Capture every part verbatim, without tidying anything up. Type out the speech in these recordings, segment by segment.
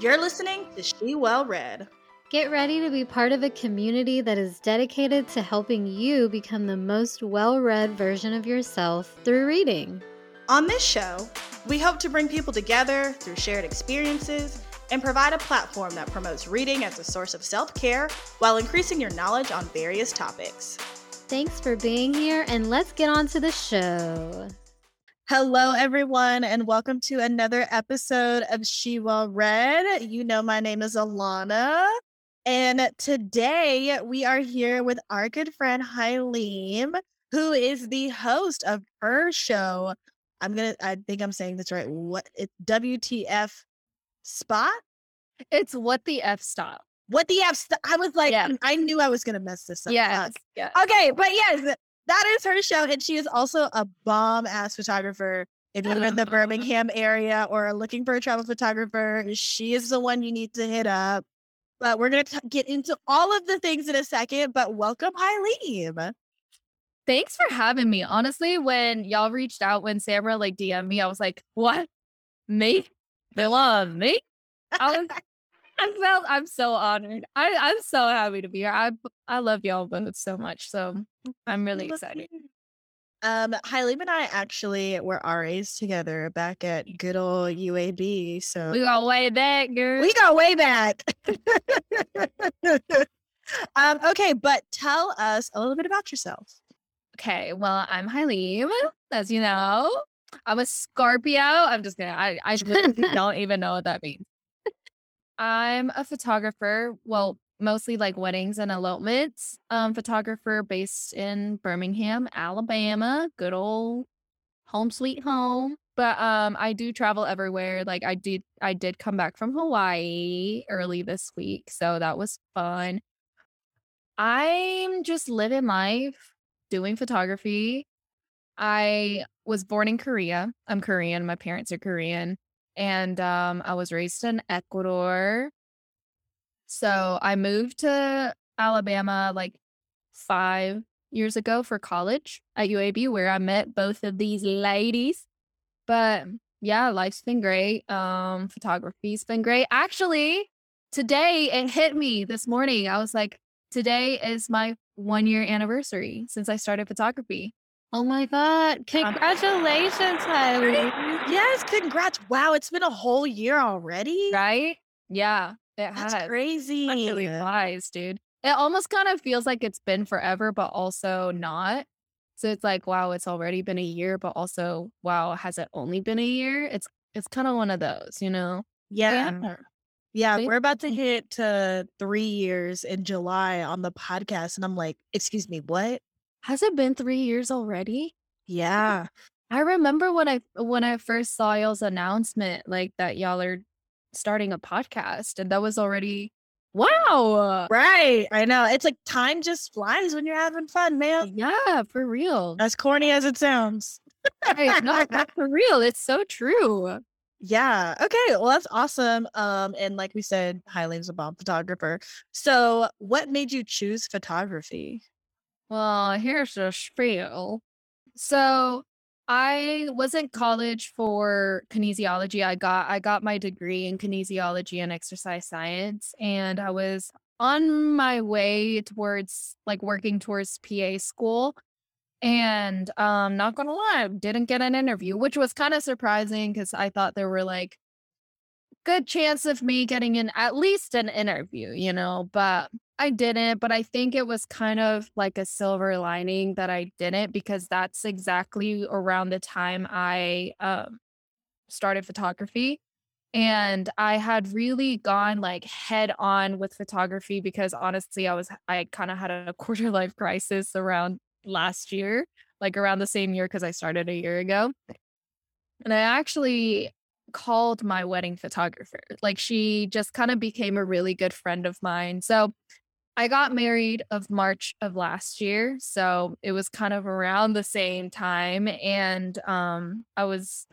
You're listening to She Well Read. Get ready to be part of a community that is dedicated to helping you become the most well-read version of yourself through reading. On this show, we hope to bring people together through shared experiences and provide a platform that promotes reading as a source of self-care while increasing your knowledge on various topics. Thanks for being here, and let's get on to the show. Hello, everyone, and welcome to another episode of She Well Read. You know my name is Alana, and today we are here with our good friend Hyelim, who is the host of her show. I'm gonna, I think I'm saying this right. What it's W T F Spot? It's What the F Stop. What the F Stop? I was like, yeah. I knew I was gonna mess this up. Yes, yes. Okay, but yes. That is her show, and she is also a bomb-ass photographer. If you're in the Birmingham area or are looking for a travel photographer, she is the one you need to hit up. But we're going to get into all of the things in a second, but welcome, Hyelim. Thanks for having me. Honestly, when y'all reached out, when Samra like D M'd me, I was like, what? Me? They love me? I was, I felt, I'm so honored. I, I'm so happy to be here. I I love y'all both so much, so I'm really excited. Um, Hyelim and I actually were R As together back at good old U A B. So we go way back, girl. We go way back. um, okay, but tell us a little bit about yourself. Okay, well, I'm Hyelim, as you know. I'm a Scorpio. I'm just kidding. I I don't even know what that means. I'm a photographer. Well, mostly like weddings and elopements. Um, photographer based in Birmingham, Alabama. Good old home sweet home. But um, I do travel everywhere. Like I did, I did come back from Hawaii early this week, so that was fun. I'm just living life, doing photography. I was born in Korea. I'm Korean. My parents are Korean. And um, I was raised in Ecuador. So I moved to Alabama like five years ago for college at U A B, where I met both of these ladies. But yeah, life's been great. Um, photography's been great. Actually, today it hit me this morning. I was like, today is my one year anniversary since I started photography. Oh my God. Congratulations, Hyelim. Yes, congrats. Wow, it's been a whole year already. Right? Yeah, it That's has. That's crazy. It really flies, dude. It almost kind of feels like it's been forever, but also not. So it's like, wow, it's already been a year, but also, wow, has it only been a year? It's it's kind of one of those, you know? Yeah. Yeah, yeah we're about to hit to three years in July on the podcast. And I'm like, excuse me, what? Has it been three years already? Yeah. I remember when I when I first saw y'all's announcement, like that y'all are starting a podcast, and that was already, wow. Right. I know. It's like time just flies when you're having fun, man. Yeah, for real. As corny as it sounds. Hey, no, not for real. It's so true. Yeah. Okay. Well, that's awesome. Um, and like we said, Hyelim's a bomb photographer. So what made you choose photography? Well, here's a spiel. So I was in college for kinesiology. I got I got my degree in kinesiology and exercise science, and I was on my way towards like working towards P A school. And um, not gonna lie, didn't get an interview, which was kind of surprising because I thought there were like good chance of me getting in at least an interview, you know, but I didn't, but I think it was kind of like a silver lining that I didn't, because that's exactly around the time I um, started photography. And I had really gone like head on with photography because honestly, I was, I kind of had a quarter life crisis around last year, like around the same year, because I started a year ago. And I actually called my wedding photographer. Like she just kind of became a really good friend of mine. So I got married of March of last year, so it was kind of around the same time, and um, I was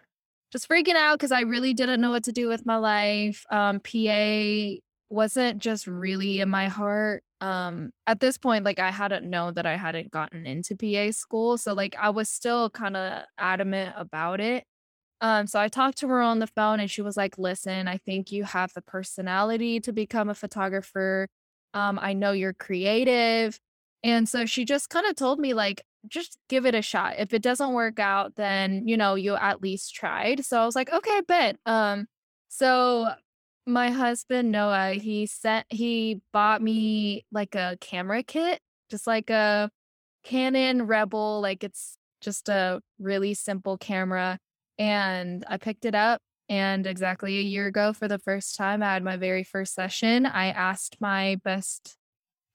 just freaking out because I really didn't know what to do with my life. Um, P A wasn't just really in my heart. Um, at this point, like I hadn't known that I hadn't gotten into P A school, so like I was still kind of adamant about it. Um, so I talked to her on the phone and she was like, listen, I think you have the personality to become a photographer. Um, I know you're creative. And so she just kind of told me, like, just give it a shot. If it doesn't work out, then, you know, you at least tried. So I was like, okay, bet. Um, so my husband, Noah, he sent, he bought me like a camera kit, just like a Canon Rebel. Like it's just a really simple camera. And I picked it up, and exactly a year ago, for the first time, I had my very first session. I asked my best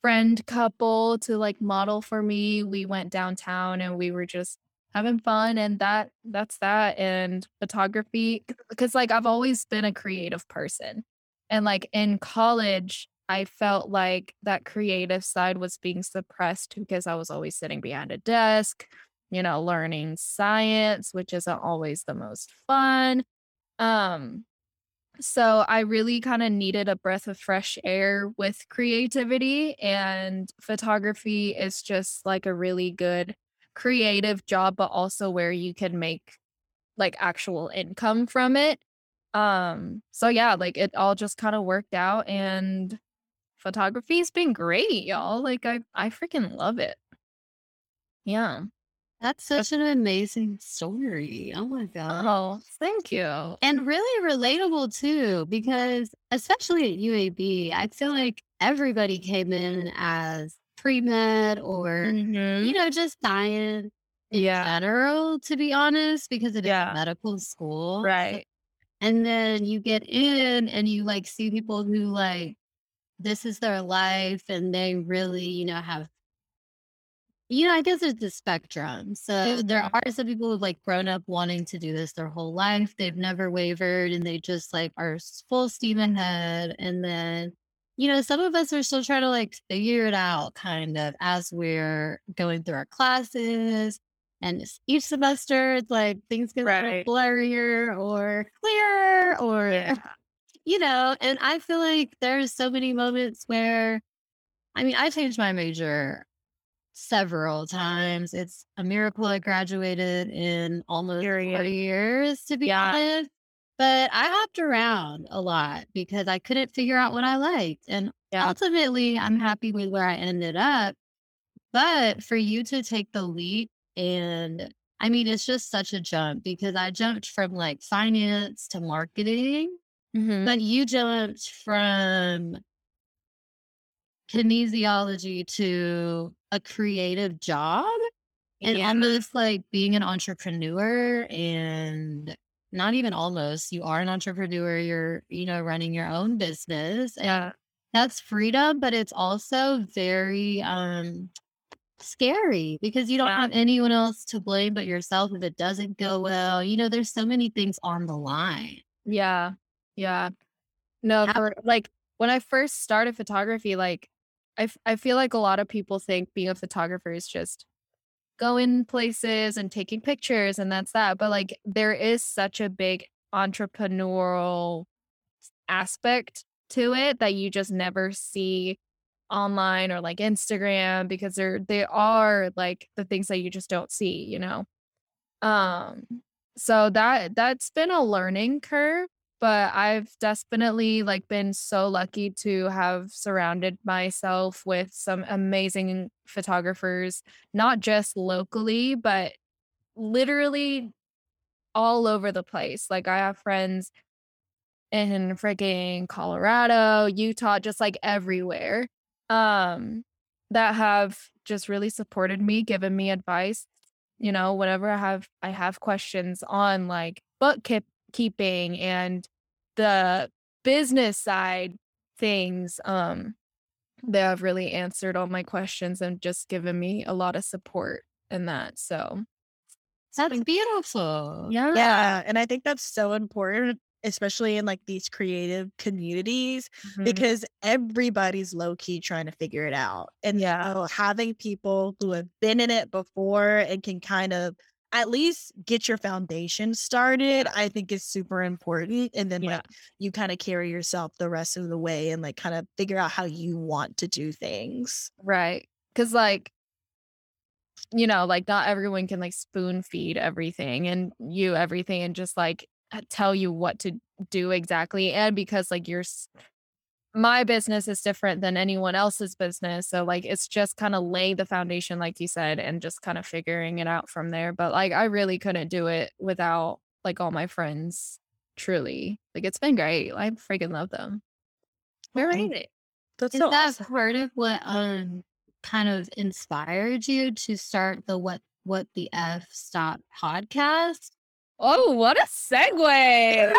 friend couple to like model for me. We went downtown and we were just having fun, and that that's that. And photography, because like I've always been a creative person, and like in college, I felt like that creative side was being suppressed because I was always sitting behind a desk, you know, learning science, which isn't always the most fun. Um, so I really kind of needed a breath of fresh air with creativity, and photography is just like a really good creative job, but also where you can make like actual income from it. Um, so yeah, like it all just kind of worked out, and photography has been great, y'all. Like I, I freaking love it. Yeah. That's such an amazing story. Oh, my God. Oh, thank you. And really relatable, too, because especially at U A B, I feel like everybody came in as pre-med or, mm-hmm. you know, just science in yeah. general, to be honest, because it yeah. is medical school. Right. And then you get in and you, like, see people who, like, this is their life and they really, you know, have You know, I guess it's the spectrum. So there are some people who've like grown up wanting to do this their whole life. They've never wavered and they just like are full steam ahead. And then, you know, some of us are still trying to like figure it out kind of as we're going through our classes. And each semester, it's like things get right. blurrier or clearer or, yeah. you know, and I feel like there's so many moments where, I mean, I changed my major several times. It's a miracle I graduated in almost forty years, to be yeah. honest. But I hopped around a lot because I couldn't figure out what I liked. And yeah. ultimately, I'm happy with where I ended up. But for you to take the leap, and I mean, it's just such a jump because I jumped from like finance to marketing, mm-hmm. but you jumped from kinesiology to a creative job, and yeah. almost like being an entrepreneur, and not even almost, you are an entrepreneur, you're, you know, running your own business, and yeah. that's freedom, but it's also very um scary because you don't yeah. have anyone else to blame but yourself if it doesn't go well. You know, there's so many things on the line. Yeah. Yeah. No, for, like when I first started photography, like I, f- I feel like a lot of people think being a photographer is just going places and taking pictures and that's that. But like there is such a big entrepreneurial aspect to it that you just never see online or like Instagram, because they're, they are like the things that you just don't see, you know? Um, so that, that's been a learning curve. But I've definitely like been so lucky to have surrounded myself with some amazing photographers, not just locally, but literally all over the place. Like I have friends in freaking Colorado, Utah, just like everywhere, um, that have just really supported me, given me advice, you know, whenever I have, I have questions on like bookkeeping. keeping and the business side things, um they have really answered all my questions and just given me a lot of support in that. So that's beautiful. Yeah. Yeah. And I think that's so important, especially in like these creative communities, mm-hmm. because everybody's low-key trying to figure it out. And yeah, you know, having people who have been in it before and can kind of at least get your foundation started, I think is super important. And then yeah. like you kind of carry yourself the rest of the way and like kind of figure out how you want to do things. Right. Cause like you know, like not everyone can like spoon feed everything and you everything and just like tell you what to do exactly. And because like you're, my business is different than anyone else's business. So like, it's just kind of lay the foundation, like you said, and just kind of figuring it out from there. But like, I really couldn't do it without like all my friends, truly. Like, it's been great. I freaking love them. Where is it? That's is so that awesome. Part of what um kind of inspired you to start the What What the F Stop podcast? Oh, what a segue.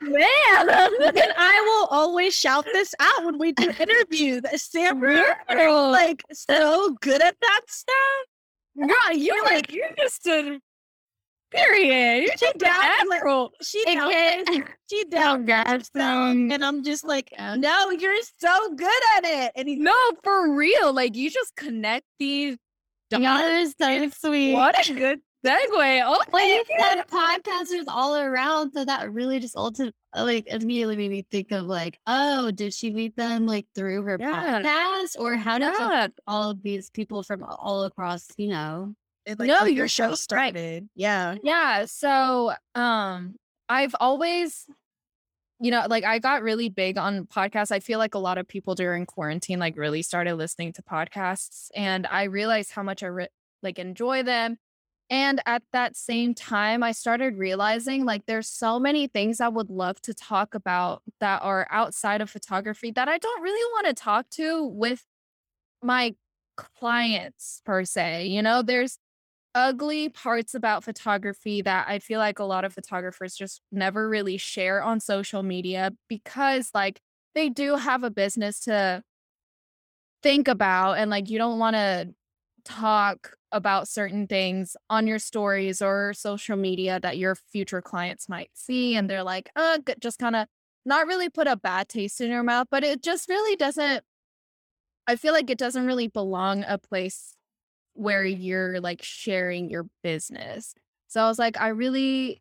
Man. And I will always shout this out when we do interviews. Samra, you're like so good at that stuff. Girl, you're like, you're just a period. You're she down, like, she down, she, she down, guys. And I'm just like, no, you're so good at it. And he's no, for real. Like, you just connect these dots. Y'all are so sweet. What a good segue. Oh, like you said, podcasters all around. So that really just ultimately, like, immediately made me think of like, oh, did she meet them like through her yeah. podcast, or how did yeah. all of these people from all across, you know? It, like, no, your show started. Yeah. Yeah. So um, I've always, you know, like I got really big on podcasts. I feel like a lot of people during quarantine, like really started listening to podcasts, and I realized how much I re- like enjoy them. And at that same time, I started realizing like there's so many things I would love to talk about that are outside of photography that I don't really want to talk to with my clients per se. You know, there's ugly parts about photography that I feel like a lot of photographers just never really share on social media because like they do have a business to think about, and like you don't want to talk about certain things on your stories or social media that your future clients might see and they're like, uh, just kind of not really put a bad taste in your mouth, but it just really doesn't, I feel like it doesn't really belong a place where you're like sharing your business. So I was like, I really,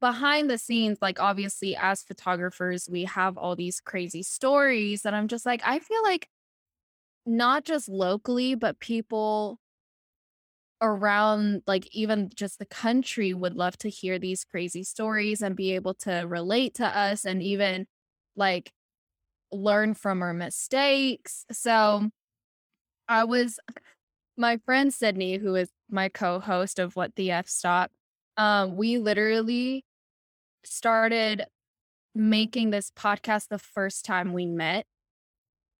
behind the scenes, like obviously as photographers, we have all these crazy stories that I'm just like, I feel like not just locally, but people around like even just the country would love to hear these crazy stories and be able to relate to us and even like learn from our mistakes. So I was, my friend Sydney, who is my co-host of What the F Stop, um, we literally started making this podcast the first time we met.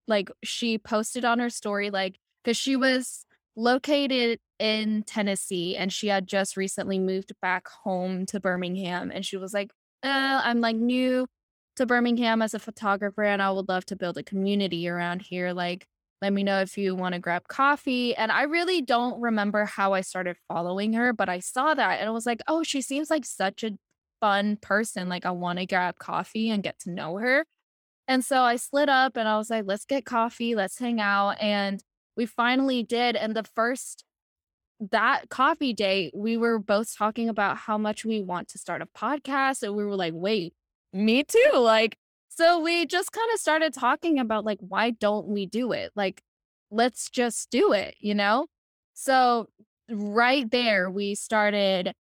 Like she posted on her story, like, because she was located in Tennessee and she had just recently moved back home to Birmingham, and she was like, uh, I'm like new to Birmingham as a photographer and I would love to build a community around here. Like, let me know if you want to grab coffee. And I really don't remember how I started following her, but I saw that and I was like, oh, she seems like such a fun person. Like I want to grab coffee and get to know her. And so I slid up and I was like, let's get coffee, let's hang out. And we finally did. And the first, that coffee date, we were both talking about how much we want to start a podcast. And we were like, wait, me too. Like, so we just kind of started talking about like, why don't we do it? Like, let's just do it, you know? So right there, we started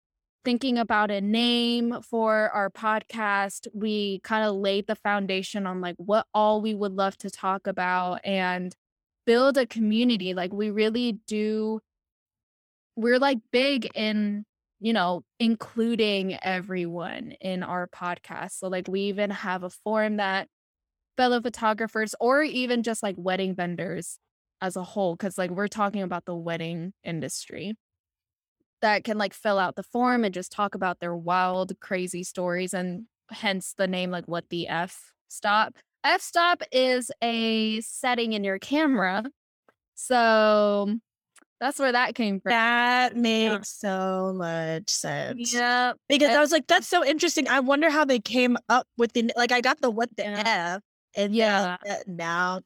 thinking about a name for our podcast. We kind of laid the foundation on like what all we would love to talk about and build a community. Like we really do. We're like big in, you know, including everyone in our podcast. So like we even have a forum that fellow photographers or even just like wedding vendors as a whole, because like we're talking about the wedding industry, that can like fill out the form and just talk about their wild, crazy stories, and hence the name, like What the F Stop. F Stop is a setting in your camera. So that's where that came from. That makes so much sense. Yeah. Because it, I was like, that's so interesting. I wonder how they came up with the, like I got the what the yeah. F and yeah. now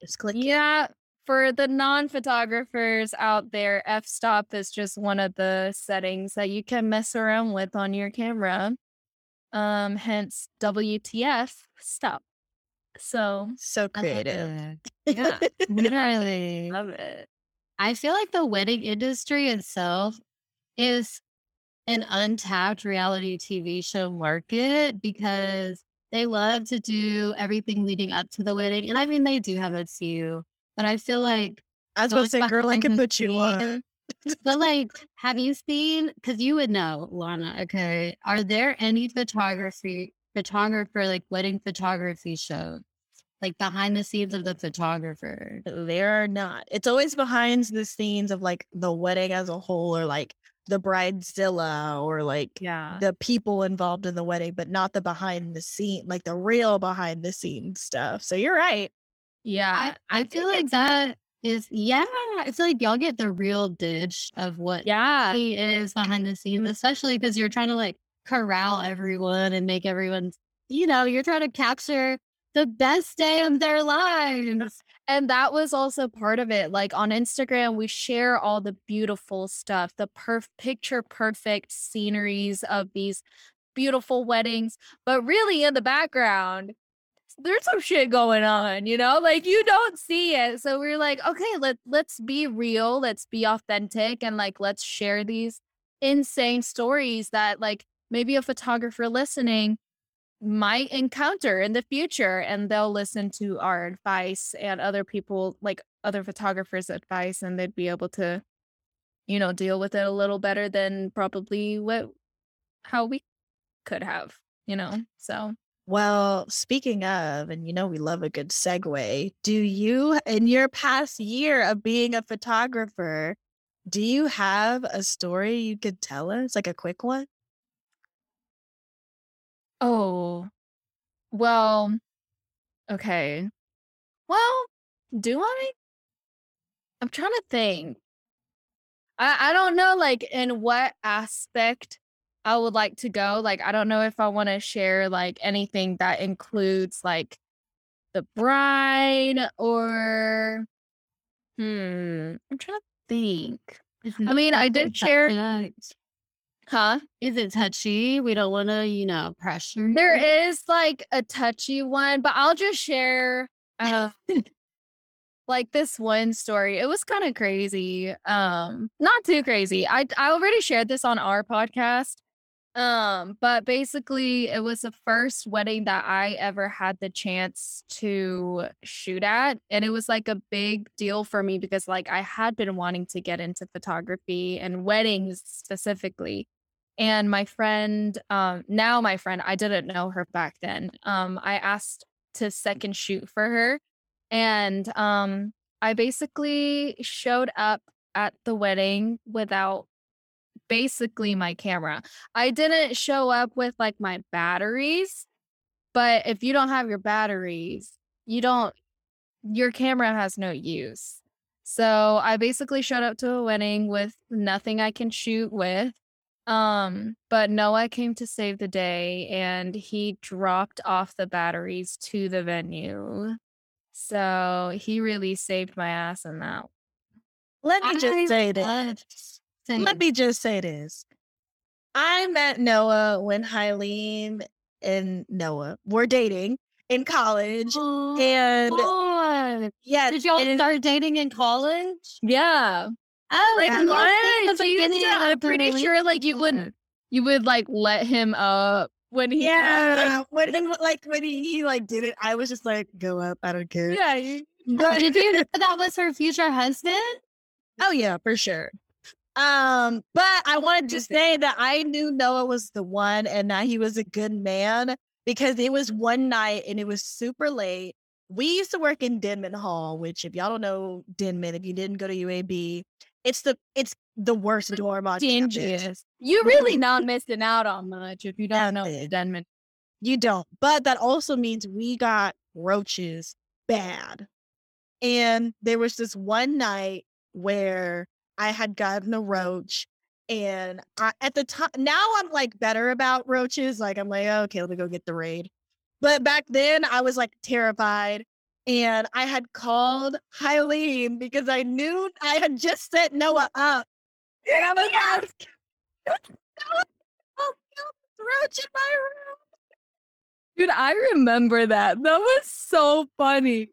it's clicking. Yeah. For the non-photographers out there, f-stop is just one of the settings that you can mess around with on your camera. Um, hence, W T F, stop. So, so creative. Yeah. Literally. Love it. I feel like the wedding industry itself is an untapped reality T V show market because they love to do everything leading up to the wedding. And I mean, they do have a few, but I feel like. I was going to say, girl, I can put you on. But like, have you seen, because you would know, Lana, okay, are there any photography, photographer, like wedding photography shows? Like behind the scenes of the photographer? There are not. It's always behind the scenes of like the wedding as a whole or like the bridezilla or like yeah. the people involved in the wedding, but not the behind the scene, like the real behind the scenes stuff. So you're right. Yeah. I, I feel like that is, yeah. I feel like y'all get the real ditch of what yeah. is behind the scenes, especially because you're trying to like corral everyone and make everyone, you know, you're trying to capture the best day of their lives. And that was also part of it. Like on Instagram, we share all the beautiful stuff, the perf- picture perfect sceneries of these beautiful weddings. But really in the background, there's some shit going on, you know, like you don't see it. So we're like, okay, let, let's be real. Let's be authentic. And like, let's share these insane stories that like maybe a photographer listening might encounter in the future, and they'll listen to our advice and other people, like other photographers' advice, and they'd be able to, you know, deal with it a little better than probably what how we could have, you know. So well, speaking of, and you know we love a good segue, do you, in your past year of being a photographer, do you have a story you could tell us, like a quick one? Oh, well, okay. Well, do I? I'm trying to think. I, I don't know, like, in what aspect I would like to go. Like, I don't know if I want to share, like, anything that includes, like, the bride or... Hmm. I'm trying to think. I mean, I did share... Nice. Huh? Is it touchy? We don't want to, you know, pressure. There is like a touchy one, but I'll just share uh, like this one story. It was kind of crazy. Um, not too crazy. I I already shared this on our podcast. Um, but basically it was the first wedding that I ever had the chance to shoot at. And it was like a big deal for me because like I had been wanting to get into photography and weddings specifically. And my friend, um, now my friend, I didn't know her back then. Um, I asked to second shoot for her. And um, I basically showed up at the wedding without basically my camera. I didn't show up with like my batteries, but if you don't have your batteries, you don't, your camera has no use. So I basically showed up to a wedding with nothing I can shoot with. Um, but Noah came to save the day and he dropped off the batteries to the venue. So he really saved my ass in that. Let me just say that. Same. Let me just say this. I met Noah when Hyelim and Noah were dating in college. Oh, and God. Yeah, did y'all start dating in college? Yeah. Oh, like, what? So you, yeah, I'm pretty sure like you would you would like let him up when he yeah when like when he, he like did it. I was just like, go up, I don't care. Yeah. You, but, did you know that was her future husband? Oh yeah, for sure. Um, but I wanted to say that I knew Noah was the one and that he was a good man because it was one night and it was super late. We used to work in Denman Hall, which if y'all don't know Denman, if you didn't go to U A B, it's the it's the worst dorm on campus. You really not missing out on much if you don't know Denman. You don't. But that also means we got roaches bad. And there was this one night where I had gotten a roach and I, at the time, now I'm like better about roaches. Like I'm like, oh, okay, let me go get the raid. But back then I was like terrified and I had called Hyelim because I knew I had just set Noah up. And I was like, I'll kill the roach in my room. Dude, I remember that. That was so funny.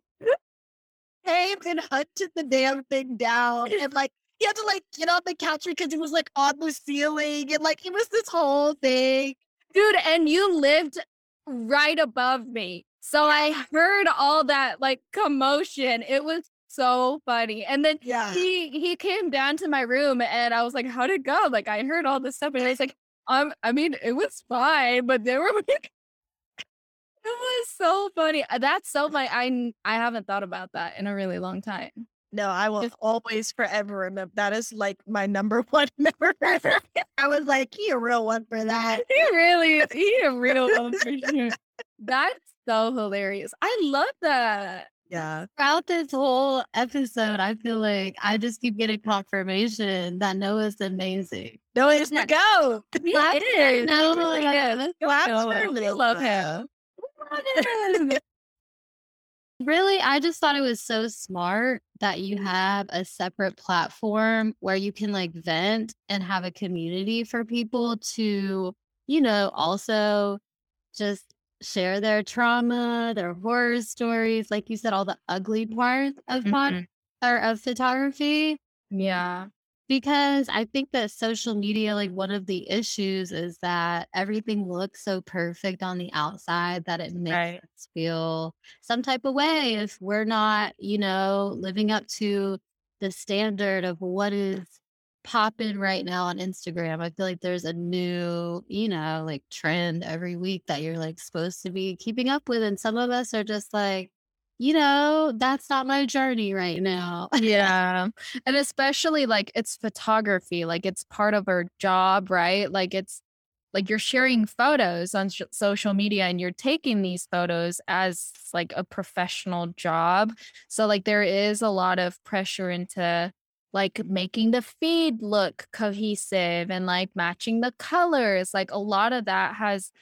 came and hunted the damn thing down. And like, you had to like get on the couch because it was like on the ceiling. And like, it was this whole thing. Dude, and you lived right above me. So I heard all that like commotion. It was so funny. And then yeah. he he came down to my room and I was like, how'd it go? Like, I heard all this stuff. And he's like, um, I mean, it was fine, but there were like, it was so funny. That's so funny. I, I haven't thought about that in a really long time. No, I will always forever remember. That is like my number one memory. I was like, he a real one for that. He really is. He a real one for sure. That's so hilarious. I love that. Yeah. Throughout this whole episode, I feel like I just keep getting confirmation that Noah's amazing. Noah is the GOAT. He is. No, like, yeah, let's go. Love him. Really, I just thought it was so smart that you have a separate platform where you can like vent and have a community for people to, you know, also just share their trauma, their horror stories, like you said, all the ugly parts of pod- or of photography. Yeah. Because I think that social media, like one of the issues is that everything looks so perfect on the outside that it makes right. us feel some type of way if we're not, you know, living up to the standard of what is popping right now on Instagram. I feel like there's a new, you know, like trend every week that you're like supposed to be keeping up with. And some of us are just like, you know, that's not my journey right now. Yeah. And especially like it's photography, like it's part of our job, right? Like it's like you're sharing photos on sh- social media and you're taking these photos as like a professional job. So like there is a lot of pressure into like making the feed look cohesive and like matching the colors. Like a lot of that has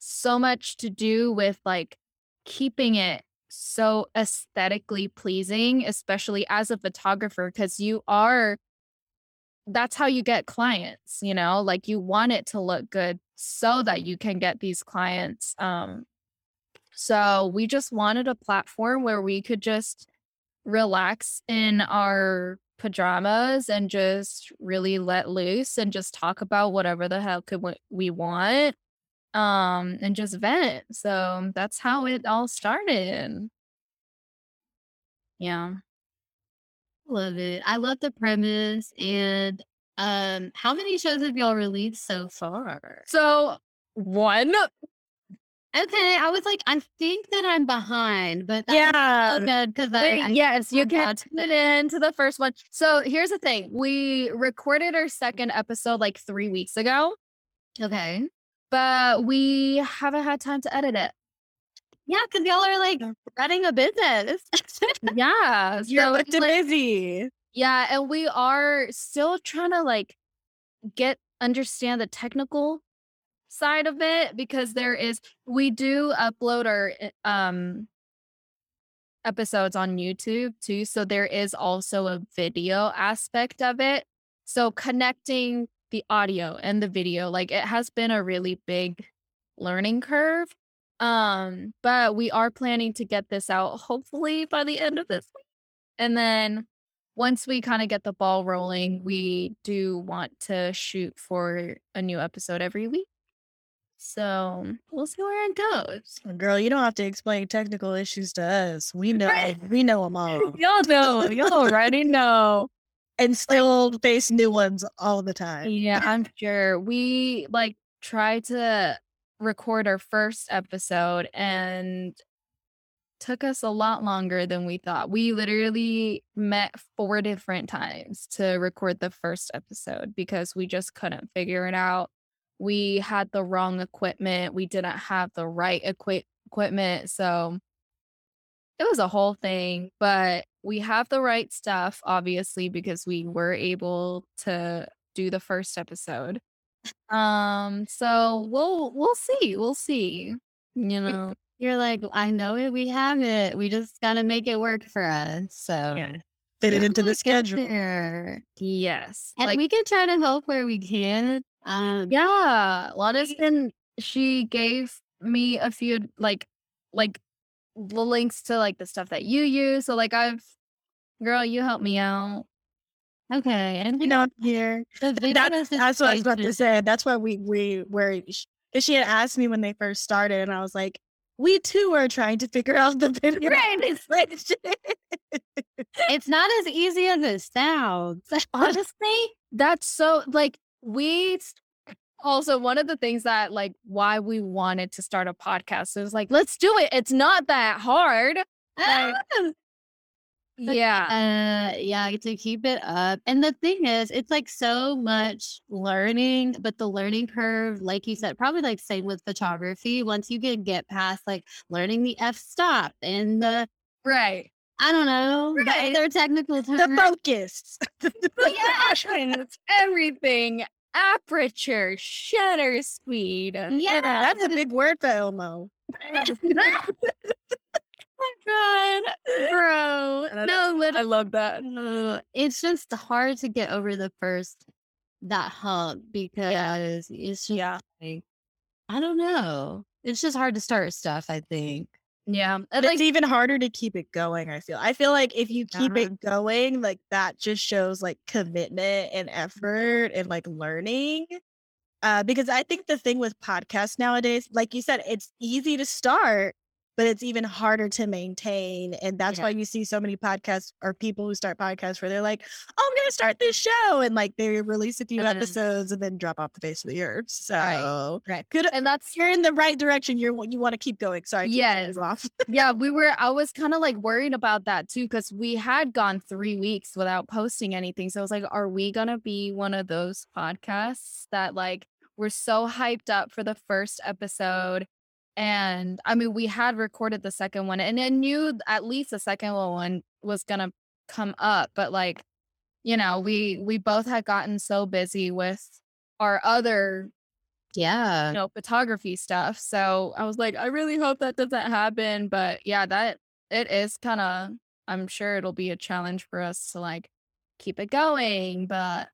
so much to do with like keeping it so aesthetically pleasing, especially as a photographer, because you are, that's how you get clients, you know, like you want it to look good so that you can get these clients. Um, so we just wanted a platform where we could just relax in our pajamas and just really let loose and just talk about whatever the hell could we want. Um, and just vent. So that's how it all started. Yeah. Love it. I love the premise. And um, how many shows have y'all released so far? So one. Okay, I was like, I think that I'm behind, but yeah, so good because I, I yes, you can tune it into the first one. So here's the thing: we recorded our second episode like three weeks ago. Okay. But we haven't had time to edit it. Yeah, because y'all are like running a business. Yeah. You're so looking like, busy. Yeah. And we are still trying to like get, understand the technical side of it because there is, we do upload our um, episodes on YouTube too. So there is also a video aspect of it. So connecting the audio and the video, like it has been a really big learning curve, um but we are planning to get this out hopefully by the end of this week, and then once we kind of get the ball rolling, we do want to shoot for a new episode every week, so we'll see where it goes. Girl, you don't have to explain technical issues to us. We know right. we know them all. Y'all know. Y'all already know. And still face new ones all the time. Yeah, I'm sure. We like try to record our first episode and took us a lot longer than we thought. We literally met four different times to record the first episode because we just couldn't figure it out. We had the wrong equipment. We didn't have the right equi- equipment. So it was a whole thing, but we have the right stuff, obviously, because we were able to do the first episode. Um, so we'll we'll see, we'll see. You know, you're like, I know it, we have it. We just gotta make it work for us. So yeah. fit it yeah. into the schedule. There. Yes, and like, we can try to help where we can. Um, yeah, Lana's been. She gave me a few like like. the links to like the stuff that you use. So like I've Girl, you help me out. Okay. And you know, I'm here. The that's, that's what I was about to say. That's why we, we were, because she had asked me when they first started, and I was like, we too are trying to figure out the video. Right. It's not as easy as it sounds. Honestly, that's so, like, we also, one of the things that, like, why we wanted to start a podcast is like, let's do it. It's not that hard. Like, yeah. Uh, yeah. To keep it up. And the thing is, it's like so much learning, but the learning curve, like you said, probably like same with photography. Once you can get past like learning the F stop and the, right. I don't know. Right. Their technical term. The focus. Yeah. Everything. Aperture, shutter speed. Yeah. yeah. That's a big word for Elmo. God, bro. No, literally. I love that. It's just hard to get over the first, that hump, because yeah. it's just, yeah. like, I don't know. It's just hard to start stuff, I think. Yeah. But like, it's even harder to keep it going, I feel. I feel like if you keep uh-huh. it going, like that just shows like commitment and effort and like learning. Uh, because I think the thing with podcasts nowadays, like you said, it's easy to start, but it's even harder to maintain. And that's yeah. why you see so many podcasts or people who start podcasts where they're like, oh, I'm going to start this show. And like they release a few mm-hmm. episodes and then drop off the face of the earth. So right. Right. Good. And that's, you're in the right direction. You're, you want to keep going. Sorry. Yes. Off. yeah. We were, I was kind of like worried about that too, because we had gone three weeks without posting anything. So I was like, are we going to be one of those podcasts that like, we're so hyped up for the first episode? And I mean, we had recorded the second one, and I knew at least the second one was going to come up. But like, you know, we we both had gotten so busy with our other, yeah, you know, photography stuff. So I was like, I really hope that doesn't happen. But yeah, that it is kind of, I'm sure it'll be a challenge for us to like keep it going. But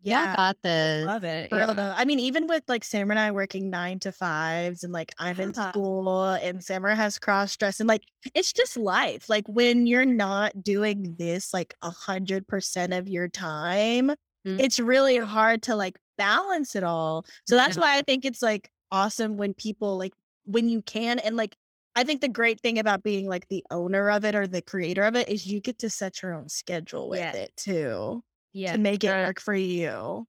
yeah, I got this. Love it. Yeah. Real, I mean, even with like Samra and I working nine to fives, and like I'm in school and Samra has cross-dress, and like it's just life. Like when you're not doing this like a hundred percent of your time, mm-hmm. it's really hard to like balance it all. So that's yeah. why I think it's like awesome when people like, when you can, and like I think the great thing about being like the owner of it or the creator of it is you get to set your own schedule with yeah. it too. Yeah, to make it uh, work for you.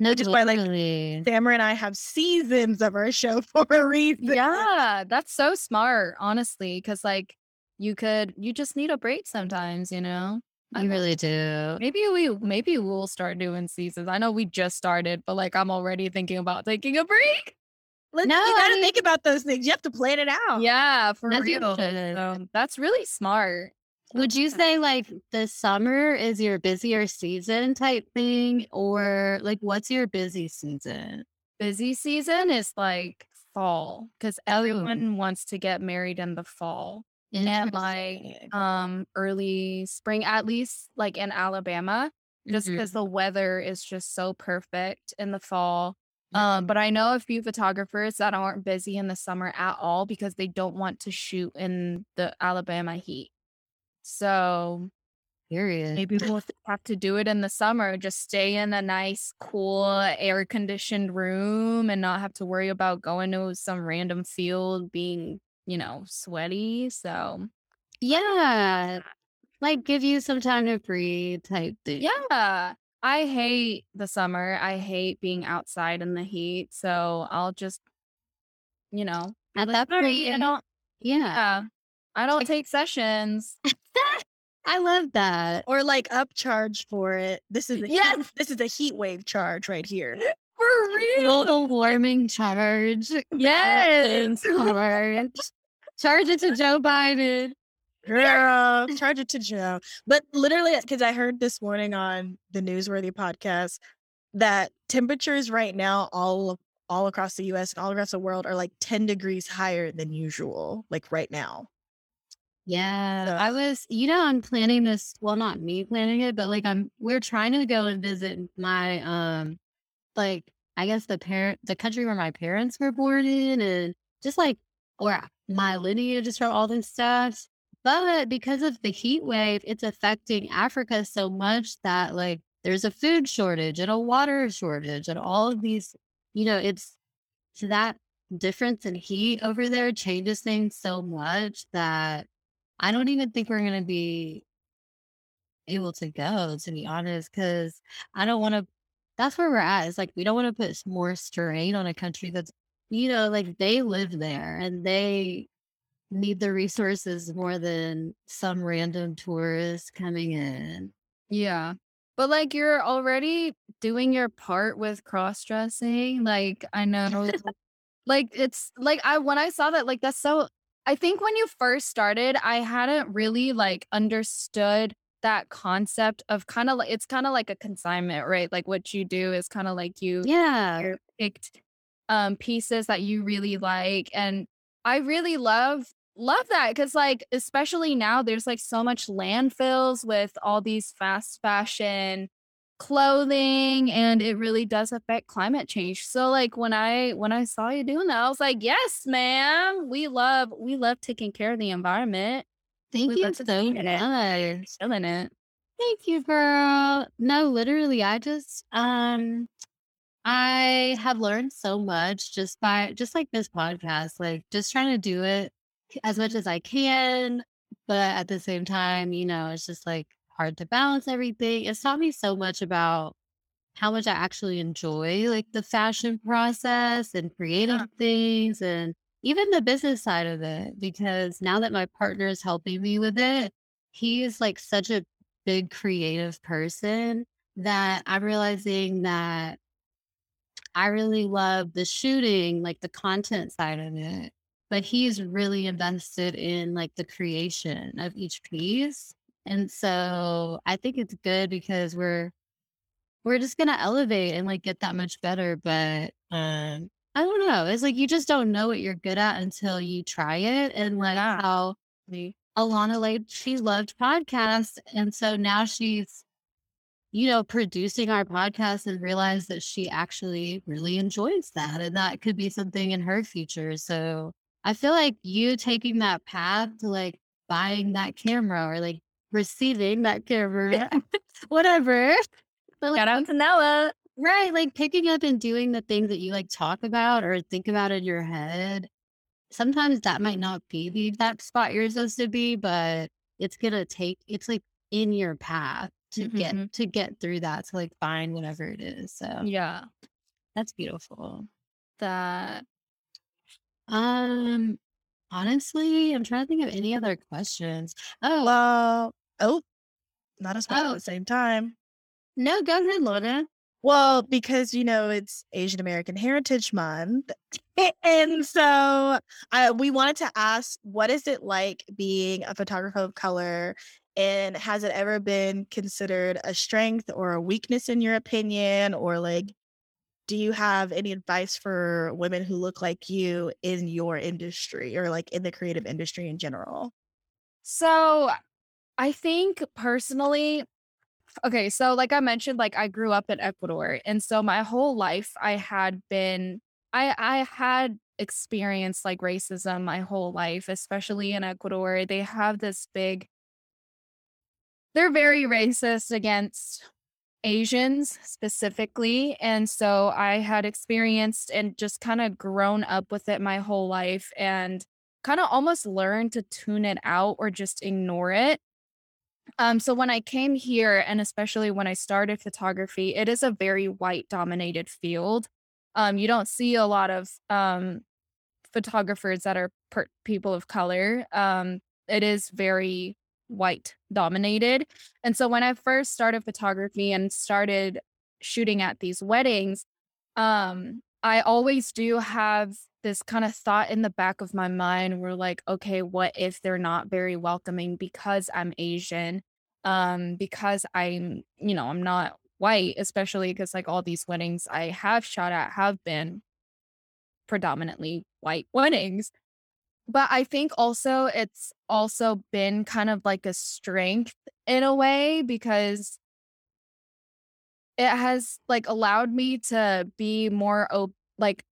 No, just by like Samra and I have seasons of our show for a reason. Yeah, that's so smart, honestly, because like you could, you just need a break sometimes, you know. You I'm, really do. Maybe we, maybe we'll start doing seasons. I know we just started, but like I'm already thinking about taking a break. Let's, no, you gotta I, think about those things. You have to plan it out. Yeah, for that's real. So, that's really smart. Would you say like the summer is your busier season type thing, or like what's your busy season? Busy season is like fall, because everyone wants to get married in the fall and like um, early spring, at least like in Alabama, just because mm-hmm. the weather is just so perfect in the fall. Um, but I know a few photographers that aren't busy in the summer at all because they don't want to shoot in the Alabama heat. So period. Maybe we'll have to do it in the summer. Just stay in a nice, cool, air-conditioned room and not have to worry about going to some random field being, you know, sweaty. So yeah, like give you some time to breathe type thing. Yeah, I hate the summer. I hate being outside in the heat. So I'll just, you know, at that point, you know, yeah. yeah. I don't take sessions. I love that. Or like upcharge for it. This is a yes. heat, this is a heat wave charge right here. For real. The warming charge. Yes. Charge. Charge it to Joe Biden. Girl, charge it to Joe. But literally, because I heard this morning on the Newsworthy podcast that temperatures right now all of all across the U S and all across the world are like ten degrees higher than usual, like right now. Yeah, so. I was, you know, I'm planning this. Well, not me planning it, but like I'm, we're trying to go and visit my, um, like, I guess the parent, the country where my parents were born in, and just like, or my lineage, just from all this stuff. But because of the heat wave, it's affecting Africa so much that like there's a food shortage and a water shortage and all of these, you know, it's so that difference in heat over there changes things so much that I don't even think we're going to be able to go, to be honest, because I don't want to. That's where we're at. It's like we don't want to put more strain on a country that's, you know, like they live there and they need the resources more than some random tourist coming in. Yeah. But like you're already doing your part with cross-dressing. Like I know, like it's like I when I saw that, like that's so, I think when you first started, I hadn't really like understood that concept of kind of like, it's kind of like a consignment, right? Like what you do is kind of like you yeah picked um pieces that you really like, and I really love love that because like especially now there's like so much landfills with all these fast fashion clothing, and it really does affect climate change. So like when I when I saw you doing that, I was like, yes ma'am, we love we love taking care of the environment. Thank we you so much. Killing it. Thank you, girl. No, literally, I just, um, I have learned so much just by, just like this podcast, like just trying to do it as much as I can. But at the same time, you know, it's just like hard to balance everything. It's taught me so much about how much I actually enjoy like the fashion process and creating yeah. things and even the business side of it, because now that my partner is helping me with it, he is like such a big creative person that I'm realizing that I really love the shooting, like the content side of it, but he's really invested in like the creation of each piece. And so I think it's good because we're, we're just going to elevate and like get that much better. But, um, I don't know. It's like you just don't know what you're good at until you try it. And like yeah. how Alana, like she loved podcasts. And so now she's, you know, producing our podcast and realized that she actually really enjoys that. And that could be something in her future. So I feel like you taking that path to like buying that camera or like receiving that camera, whatever. But like, shout out to Noah. Right. Like picking up and doing the things that you like talk about or think about in your head. Sometimes that might not be the exact spot you're supposed to be, but it's going to take, it's like in your path to mm-hmm. get, to get through that, to like find whatever it is. So yeah, that's beautiful. That, um, honestly, I'm trying to think of any other questions. Oh, well, oh, not as well oh. at the same time. No, go ahead, Lorna. Well, because, you know, it's Asian American Heritage Month. And so uh, we wanted to ask, what is it like being a photographer of color? And has it ever been considered a strength or a weakness in your opinion? Or like, do you have any advice for women who look like you in your industry or like in the creative industry in general? So I think personally, okay, so like I mentioned, like I grew up in Ecuador, and so my whole life I had been, I I had experienced like racism my whole life, especially in Ecuador. They have this big, they're very racist against Asians specifically, and so I had experienced and just kind of grown up with it my whole life, and kind of almost learned to tune it out or just ignore it. Um, so when I came here, and especially when I started photography, it is a very white-dominated field. Um, you don't see a lot of um, photographers that are per- people of color. Um, it is very white-dominated. And so when I first started photography and started shooting at these weddings, um, I always do have this kind of thought in the back of my mind where like, okay, what if they're not very welcoming because I'm Asian, um, because I'm, you know, I'm not white, especially because like all these weddings I have shot at have been predominantly white weddings. But I think also it's also been kind of like a strength in a way, because it has like allowed me to be more open. Like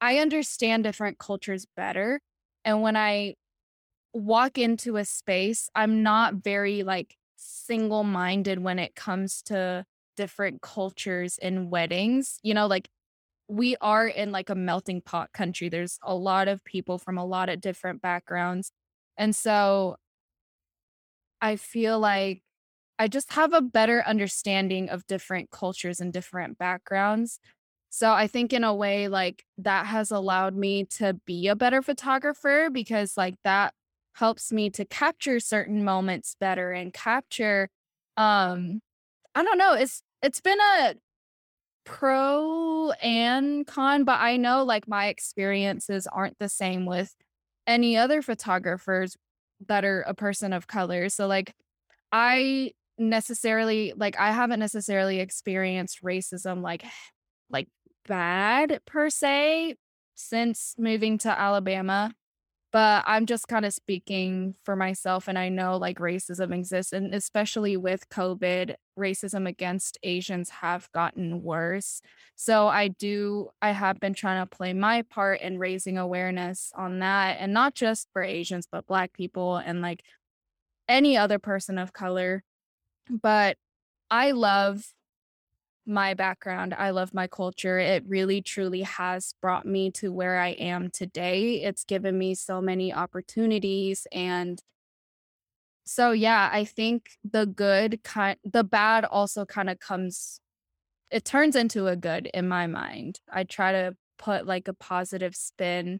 I understand different cultures better. And when I walk into a space, I'm not very like single-minded when it comes to different cultures in weddings. You know, like we are in like a melting pot country. There's a lot of people from a lot of different backgrounds. And so I feel like I just have a better understanding of different cultures and different backgrounds. So I think in a way, like that has allowed me to be a better photographer, because like that helps me to capture certain moments better and capture, um, I don't know, it's it's been a pro and con, but I know like my experiences aren't the same with any other photographers that are a person of color. So like I necessarily like I haven't necessarily experienced racism like like bad per se since moving to Alabama, but I'm just kind of speaking for myself, and I know like racism exists, and especially with COVID, racism against Asians have gotten worse. So I do, I have been trying to play my part in raising awareness on that, and not just for Asians, but Black people and like any other person of color. But I love my background. I love my culture. It really, truly has brought me to where I am today. It's given me so many opportunities. And so, yeah, I think the good, kind, the bad also kind of comes, it turns into a good in my mind. I try to put like a positive spin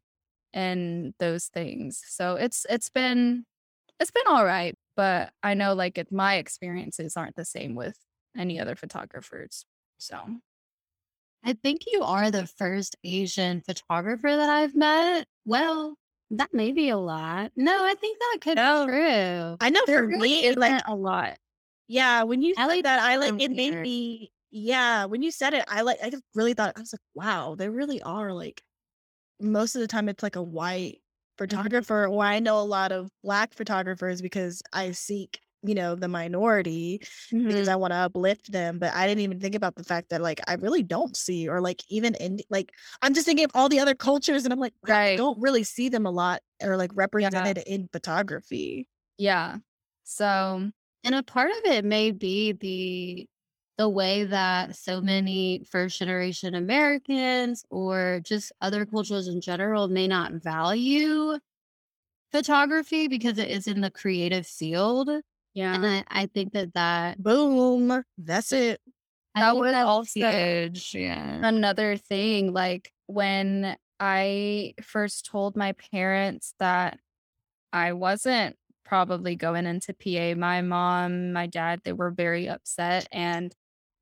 in those things. So it's, it's been, it's been all right. But I know like it, my experiences aren't the same with any other photographers. So I think you are the first Asian photographer that I've met. Well, that may be a lot. No, I think that could no. be true. I know there for really me, it's like a lot. Yeah, when you I said like that, I like it made me. Yeah, when you said it, I like I just really thought I was like, wow, there really are like most of the time it's like a white photographer. Or I know a lot of Black photographers because I seek, you know, the minority mm-hmm. because I want to uplift them. But I didn't even think about the fact that like I really don't see, or like even in like I'm just thinking of all the other cultures and I'm like, wow, right. I don't really see them a lot or like represented yeah. in photography. Yeah. So, and a part of it may be the the way that so many first generation Americans or just other cultures in general may not value photography because it is in the creative field. Yeah. And I, I think that that... Boom. That's it. I that was also yeah. another thing. Like, when I first told my parents that I wasn't probably going into P A, my mom, my dad, they were very upset. And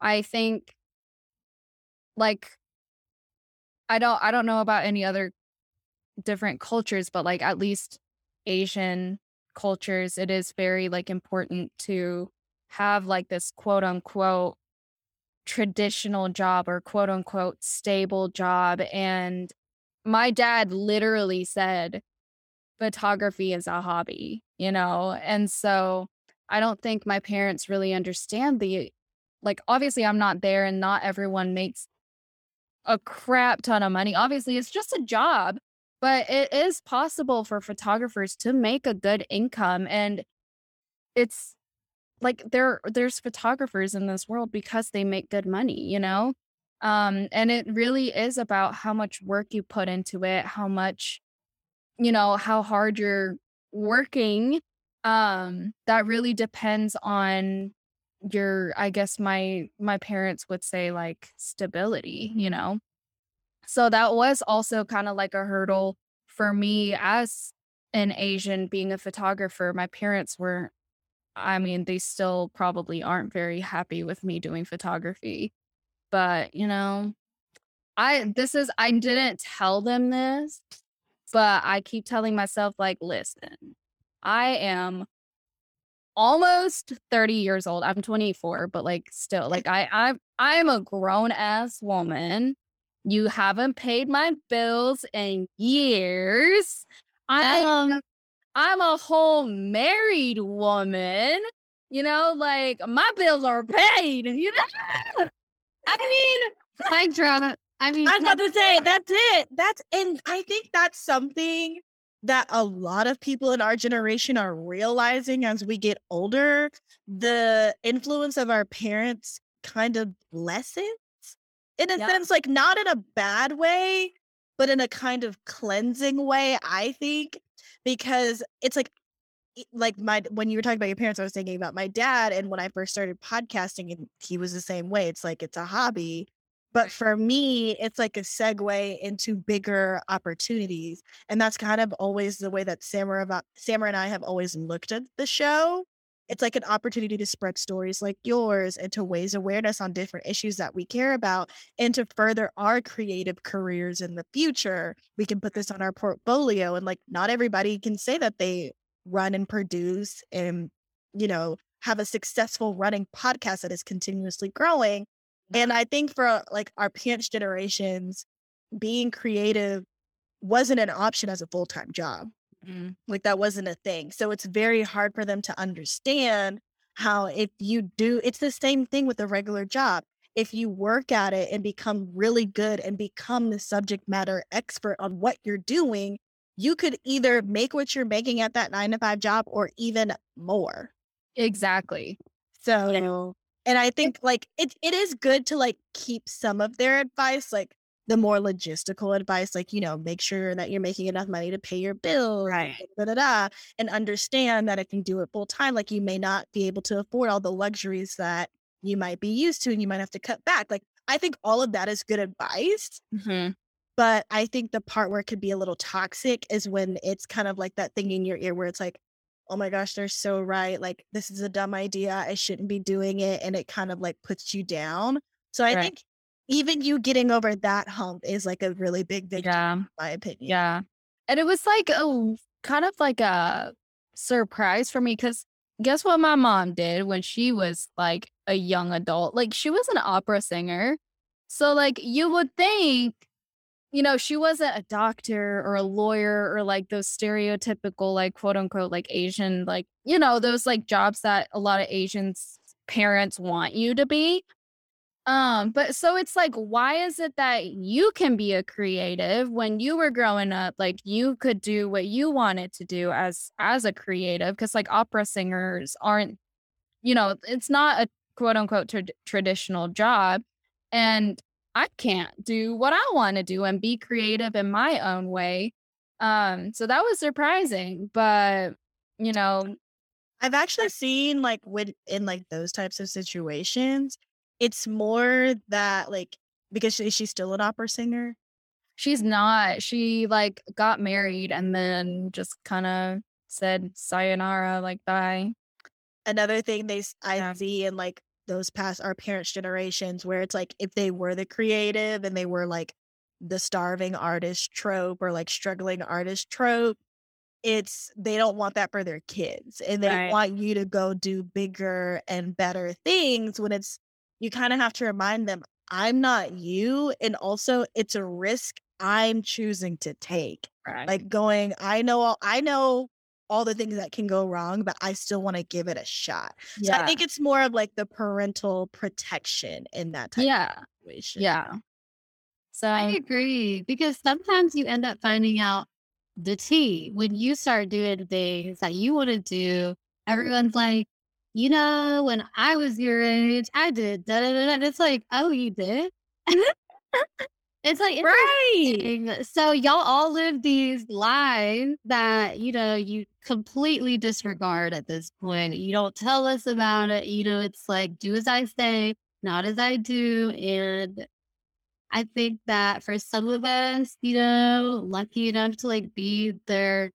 I think, like, I don't, I don't know about any other different cultures, but, like, at least Asian cultures, it is very like important to have like this quote unquote traditional job or quote unquote stable job. And my dad literally said photography is a hobby, you know. And so I don't think my parents really understand the like obviously I'm not there and not everyone makes a crap ton of money. Obviously it's just a job. But it is possible for photographers to make a good income. And it's like there there's photographers in this world because they make good money, you know? Um, and it really is about how much work you put into it, how much, you know, how hard you're working. Um, that really depends on your, I guess my my parents would say like stability, you know? So that was also kind of like a hurdle for me as an Asian being a photographer. My parents were, I mean, they still probably aren't very happy with me doing photography. But, you know, I this is I didn't tell them this, but I keep telling myself, like, listen, I am almost thirty years old. I'm twenty-four, but like still like I I I'm a grown ass woman. You haven't paid my bills in years. I'm, um, I'm a whole married woman. You know, like, my bills are paid. You know? I mean, I, I mean, I was about to say, that's it. That's, and I think that's something that a lot of people in our generation are realizing as we get older. The influence of our parents kind of lessens, in a yeah. sense, like not in a bad way, but in a kind of cleansing way, I think, because it's like, like my, when you were talking about your parents, I was thinking about my dad. And when I first started podcasting, and he was the same way. It's like, it's a hobby. But for me, it's like a segue into bigger opportunities. And that's kind of always the way that Samra, about, Samra and I have always looked at the show. It's like an opportunity to spread stories like yours and to raise awareness on different issues that we care about and to further our creative careers in the future. We can put this on our portfolio, and like not everybody can say that they run and produce and, you know, have a successful running podcast that is continuously growing. And I think for like our parents' generations, being creative wasn't an option as a full-time job. Mm-hmm. Like that wasn't a thing. So it's very hard for them to understand how if you do, it's the same thing with a regular job. If you work at it and become really good and become the subject matter expert on what you're doing, you could either make what you're making at that nine to five job or even more. Exactly. So... You know, and I think like it it is good to like keep some of their advice, like the more logistical advice, like, you know, make sure that you're making enough money to pay your bills, right? Da, da, da, and understand that if you do it full time, like you may not be able to afford all the luxuries that you might be used to and you might have to cut back. Like, I think all of that is good advice. Mm-hmm. But I think the part where it could be a little toxic is when it's kind of like that thing in your ear where it's like, oh my gosh, they're so right. Like, this is a dumb idea. I shouldn't be doing it. And it kind of like puts you down. So I right. think even you getting over that hump is like a really big victory, yeah. in my opinion. Yeah. And it was like a kind of like a surprise for me, because guess what my mom did when she was like a young adult? Like, she was an opera singer. So like you would think, you know, she wasn't a doctor or a lawyer or like those stereotypical, like, quote unquote, like Asian, like, you know, those like jobs that a lot of Asians parents want you to be. Um, but so it's like, why is it that you can be a creative when you were growing up? Like, you could do what you wanted to do as as a creative, because like opera singers aren't, you know, it's not a quote unquote tra- traditional job. And I can't do what I want to do and be creative in my own way. Um, so that was surprising. But, you know, I've actually seen like with in like those types of situations, it's more that like, because she, she's still an opera singer. She's not. She like got married and then just kind of said sayonara, like bye. Another thing they I yeah. see in like those past our parents' generations, where it's like if they were the creative and they were like the starving artist trope or like struggling artist trope, it's they don't want that for their kids, and they right. want you to go do bigger and better things, when it's you kind of have to remind them, I'm not you, and also it's a risk I'm choosing to take, right. like going I know all I know all the things that can go wrong, but I still want to give it a shot. Yeah. So I think it's more of like the parental protection in that type yeah. of situation. Yeah. So I agree, because sometimes you end up finding out the tea when you start doing things that you want to do. Everyone's like, you know, when I was your age, I did da da da. It's like, oh, you did? It's like, right. So y'all all live these lives that, you know, you completely disregard at this point. You don't tell us about it. You know, it's like, do as I say, not as I do. And I think that for some of us, you know, lucky enough to like be their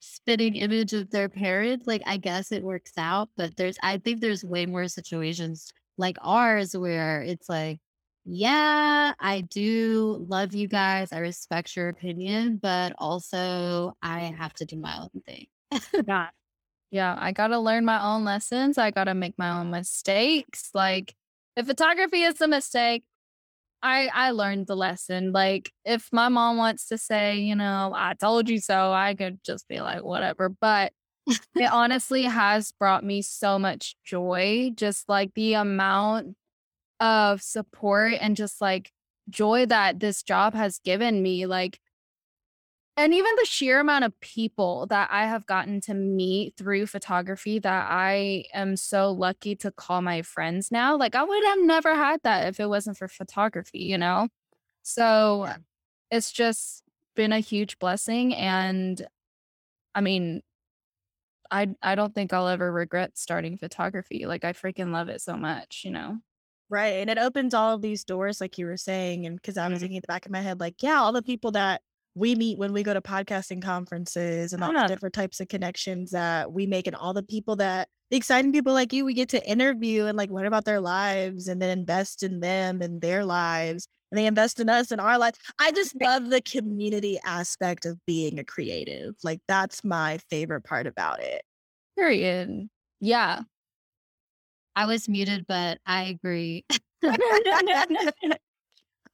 spitting image of their parents, like, I guess it works out. But there's, I think there's way more situations like ours where it's like, yeah, I do love you guys. I respect your opinion, but also I have to do my own thing. yeah. yeah, I got to learn my own lessons. I got to make my own mistakes. Like, if photography is a mistake, I, I learned the lesson. Like, if my mom wants to say, you know, I told you so, I could just be like, whatever. But it honestly has brought me so much joy, just like the amount of support and just like joy that this job has given me. Like, And even the sheer amount of people that I have gotten to meet through photography that I am so lucky to call my friends now. Like, I would have never had that if it wasn't for photography, you know? So yeah. It's just been a huge blessing. And I mean, I I don't think I'll ever regret starting photography. Like, I freaking love it so much, you know? Right. And it opens all of these doors, like you were saying. And because I was mm-hmm. thinking at the back of my head, like, yeah, all the people that we meet when we go to podcasting conferences and all the different types of connections that we make, and all the people that the exciting people like you, we get to interview and like learn about their lives and then invest in them and their lives. And they invest in us and our lives. I just love the community aspect of being a creative. Like, that's my favorite part about it. Period. Yeah. I was muted, but I agree.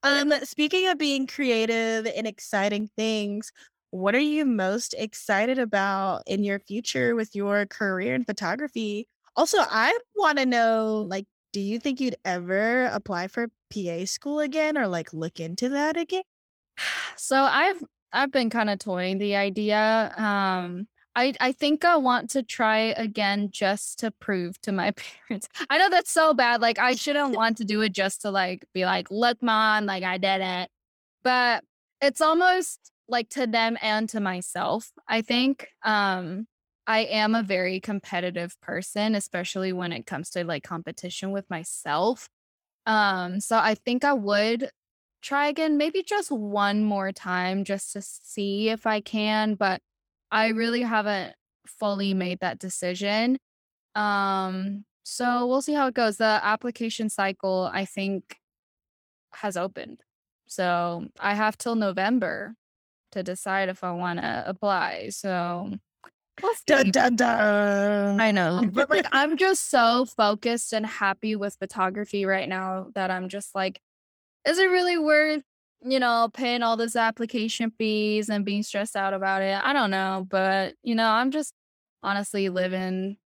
Um, speaking of being creative and exciting things, what are you most excited about in your future with your career in photography? Also, I want to know, like, do you think you'd ever apply for P A school again, or like look into that again? So I've I've been kind of toying the idea. Um, I I think I want to try again just to prove to my parents. I know that's so bad. Like, I shouldn't want to do it just to like be like, look, mom, like I did it. But it's almost like to them and to myself, I think. Um, I am a very competitive person, especially when it comes to like competition with myself. Um, so I think I would try again, maybe just one more time just to see if I can. But I really haven't fully made that decision. Um, so we'll see how it goes. The application cycle, I think, has opened. So I have till November to decide if I want to apply. So dun, dun, dun. I know. But like, I'm just so focused and happy with photography right now that I'm just like, is it really worth, you know, paying all those application fees and being stressed out about it? I don't know. But, you know, I'm just honestly living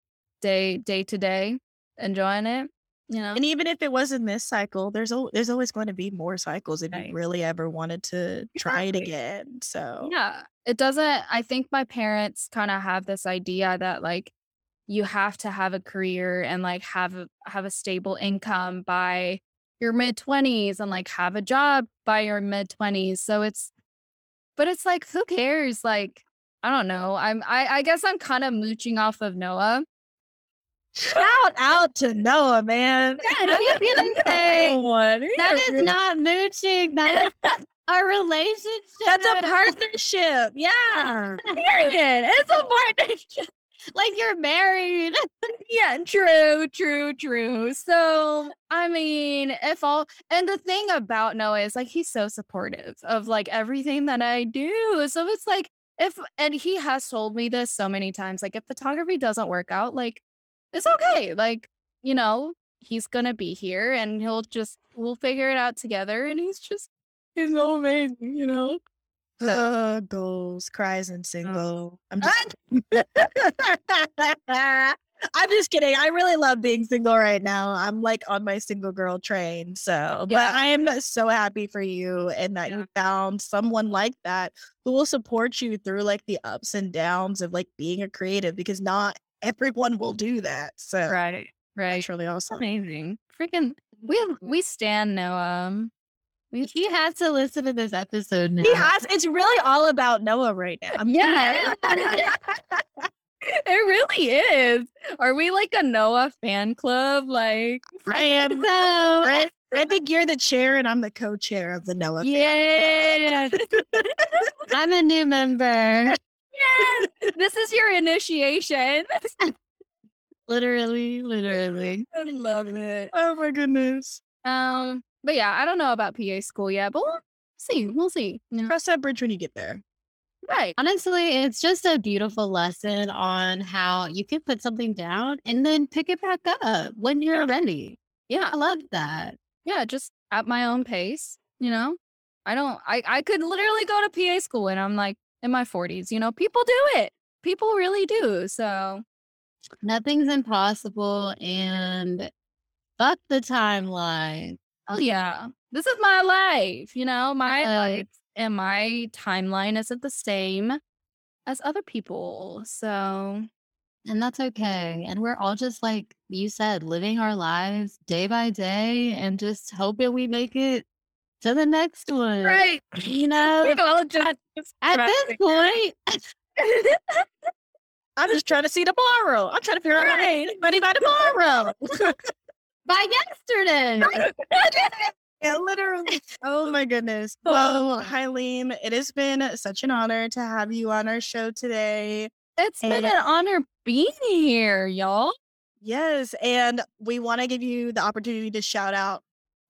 day day to day, enjoying it, you know. And even if it wasn't this cycle, there's al- there's always going to be more cycles if right. you really ever wanted to try right. it again. So, yeah, it doesn't. I think my parents kind of have this idea that like you have to have a career and like have a, have a stable income by your mid twenties and like have a job by your mid twenties. So it's, but it's like, who cares? Like, I don't know. I'm, I, I guess I'm kind of mooching off of Noah. Shout out to Noah, man. Yeah, that is not mooching. That is a relationship. That's a partnership. Yeah. Period. It's a partnership. Like, you're married. Yeah, true, true, true. So, I mean, if all, and the thing about Noah is like, he's so supportive of like everything that I do. So it's like, if, and he has told me this so many times, like if photography doesn't work out, like it's okay. Like, you know, he's going to be here and he'll just, we'll figure it out together. And he's just, he's so amazing, you know? Uh, goals, cries, and single. I'm just I'm just kidding. I really love being single right now. I'm like on my single girl train. So, yeah. But I am so happy for you and that yeah. you found someone like that who will support you through like the ups and downs of like being a creative, because not everyone will do that. So, right, right. That's really awesome. Amazing. Freaking, we we stan Noah. He has to listen to this episode now. He has. It's really all about Noah right now. Yeah. It really is. Are we like a Noah fan club? Like, I am. So. I, I think you're the chair and I'm the co-chair of the Noah fan club. Yes. I'm a new member. Yes. This is your initiation. Literally, literally. I love it. Oh, my goodness. Um. But yeah, I don't know about P A school yet, but we'll see. We'll see. Yeah. Cross that bridge when you get there. Right. Honestly, it's just a beautiful lesson on how you can put something down and then pick it back up when you're ready. Yeah. I love that. Yeah. Just at my own pace. You know, I don't, I, I could literally go to P A school and I'm like in my forties, you know, people do it. People really do. So nothing's impossible, and fuck the timeline. Oh yeah, this is my life, you know, my uh, life. and my timeline isn't the same as other people. So, and that's okay. And we're all just, like you said, living our lives day by day and just hoping we make it to the next one. Right. You know, we've all just at this point. I'm just trying to see tomorrow. I'm trying to figure out how to pay anybody by tomorrow. By yesterday. Yeah, literally. Oh, my goodness. Well, Hyelim, it has been such an honor to have you on our show today. It's and been an honor being here, y'all. Yes, and we want to give you the opportunity to shout out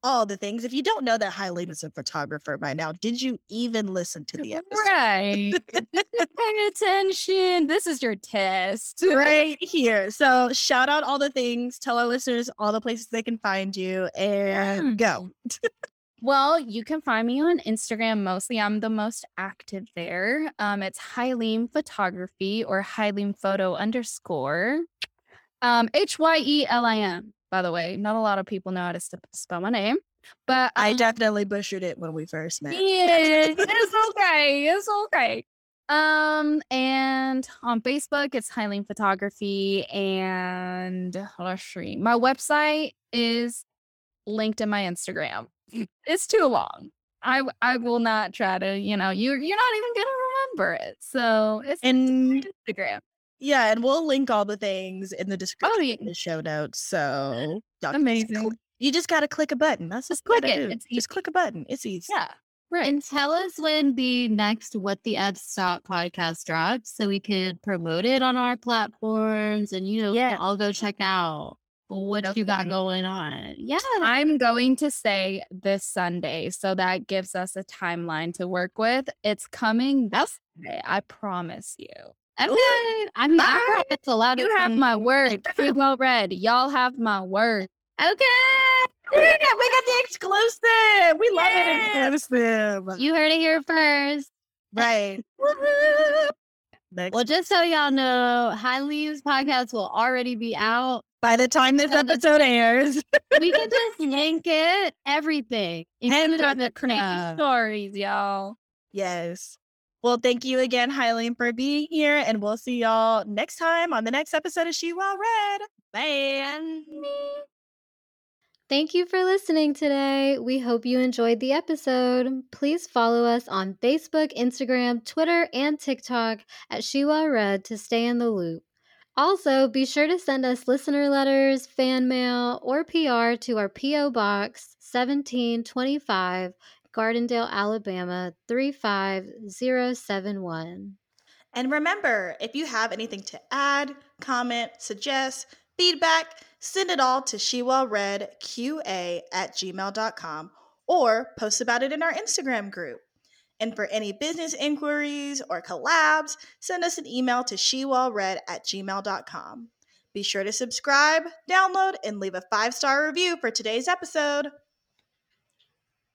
all the things. If you don't know that Hyelim is a photographer by now, did you even listen to the episode? Right. Pay attention. This is your test. Right here. So shout out all the things. Tell our listeners all the places they can find you and go. Well, you can find me on Instagram mostly. I'm the most active there. Um, it's Hyelim Photography or Hyelim Photo underscore. Um, H Y E L I M. By the way, not a lot of people know how to spell my name, but um, I definitely butchered it when we first met. Yeah, it's okay. It's okay. Um, and on Facebook, it's Hyelim Photography, and my website is linked in my Instagram. It's too long. I I will not try to. You know, you you're not even gonna remember it. So it's and- Instagram. Yeah, and we'll link all the things in the description, oh, yeah. in the show notes. So amazing! You just gotta click a button. That's just click it. It's just click a button. It's easy. Yeah, right. And tell us when the next What the F Stop podcast drops, so we could promote it on our platforms, and you know, yeah. I'll go check out what okay. you got going on. Yeah, I'm going to say this Sunday, so that gives us a timeline to work with. It's coming this Sunday. I promise you. Okay. I mean, I it's a lot. You of have things. My word. She Well Read. Y'all have my word. Okay. We got, we got the exclusive. We love yeah. it. Exclusive. You heard it here first. Right. Well, just so y'all know, Hyelim's podcast will already be out by the time this so episode the, airs. We can just link it. Everything. And on the crazy uh, stories, y'all. Yes. Well, thank you again, Hyelim, for being here, and we'll see y'all next time on the next episode of She Well Read. Bye. Thank you for listening today. We hope you enjoyed the episode. Please follow us on Facebook, Instagram, Twitter, and TikTok at She Well Read to stay in the loop. Also, be sure to send us listener letters, fan mail, or P R to our P O Box seventeen twenty-five. Gardendale, Alabama, three five zero seven one. And remember, if you have anything to add, comment, suggest, feedback, send it all to shewellreadqa at gmail dot com or post about it in our Instagram group. And for any business inquiries or collabs, send us an email to shewellread at gmail dot com. Be sure to subscribe, download, and leave a five-star review for today's episode.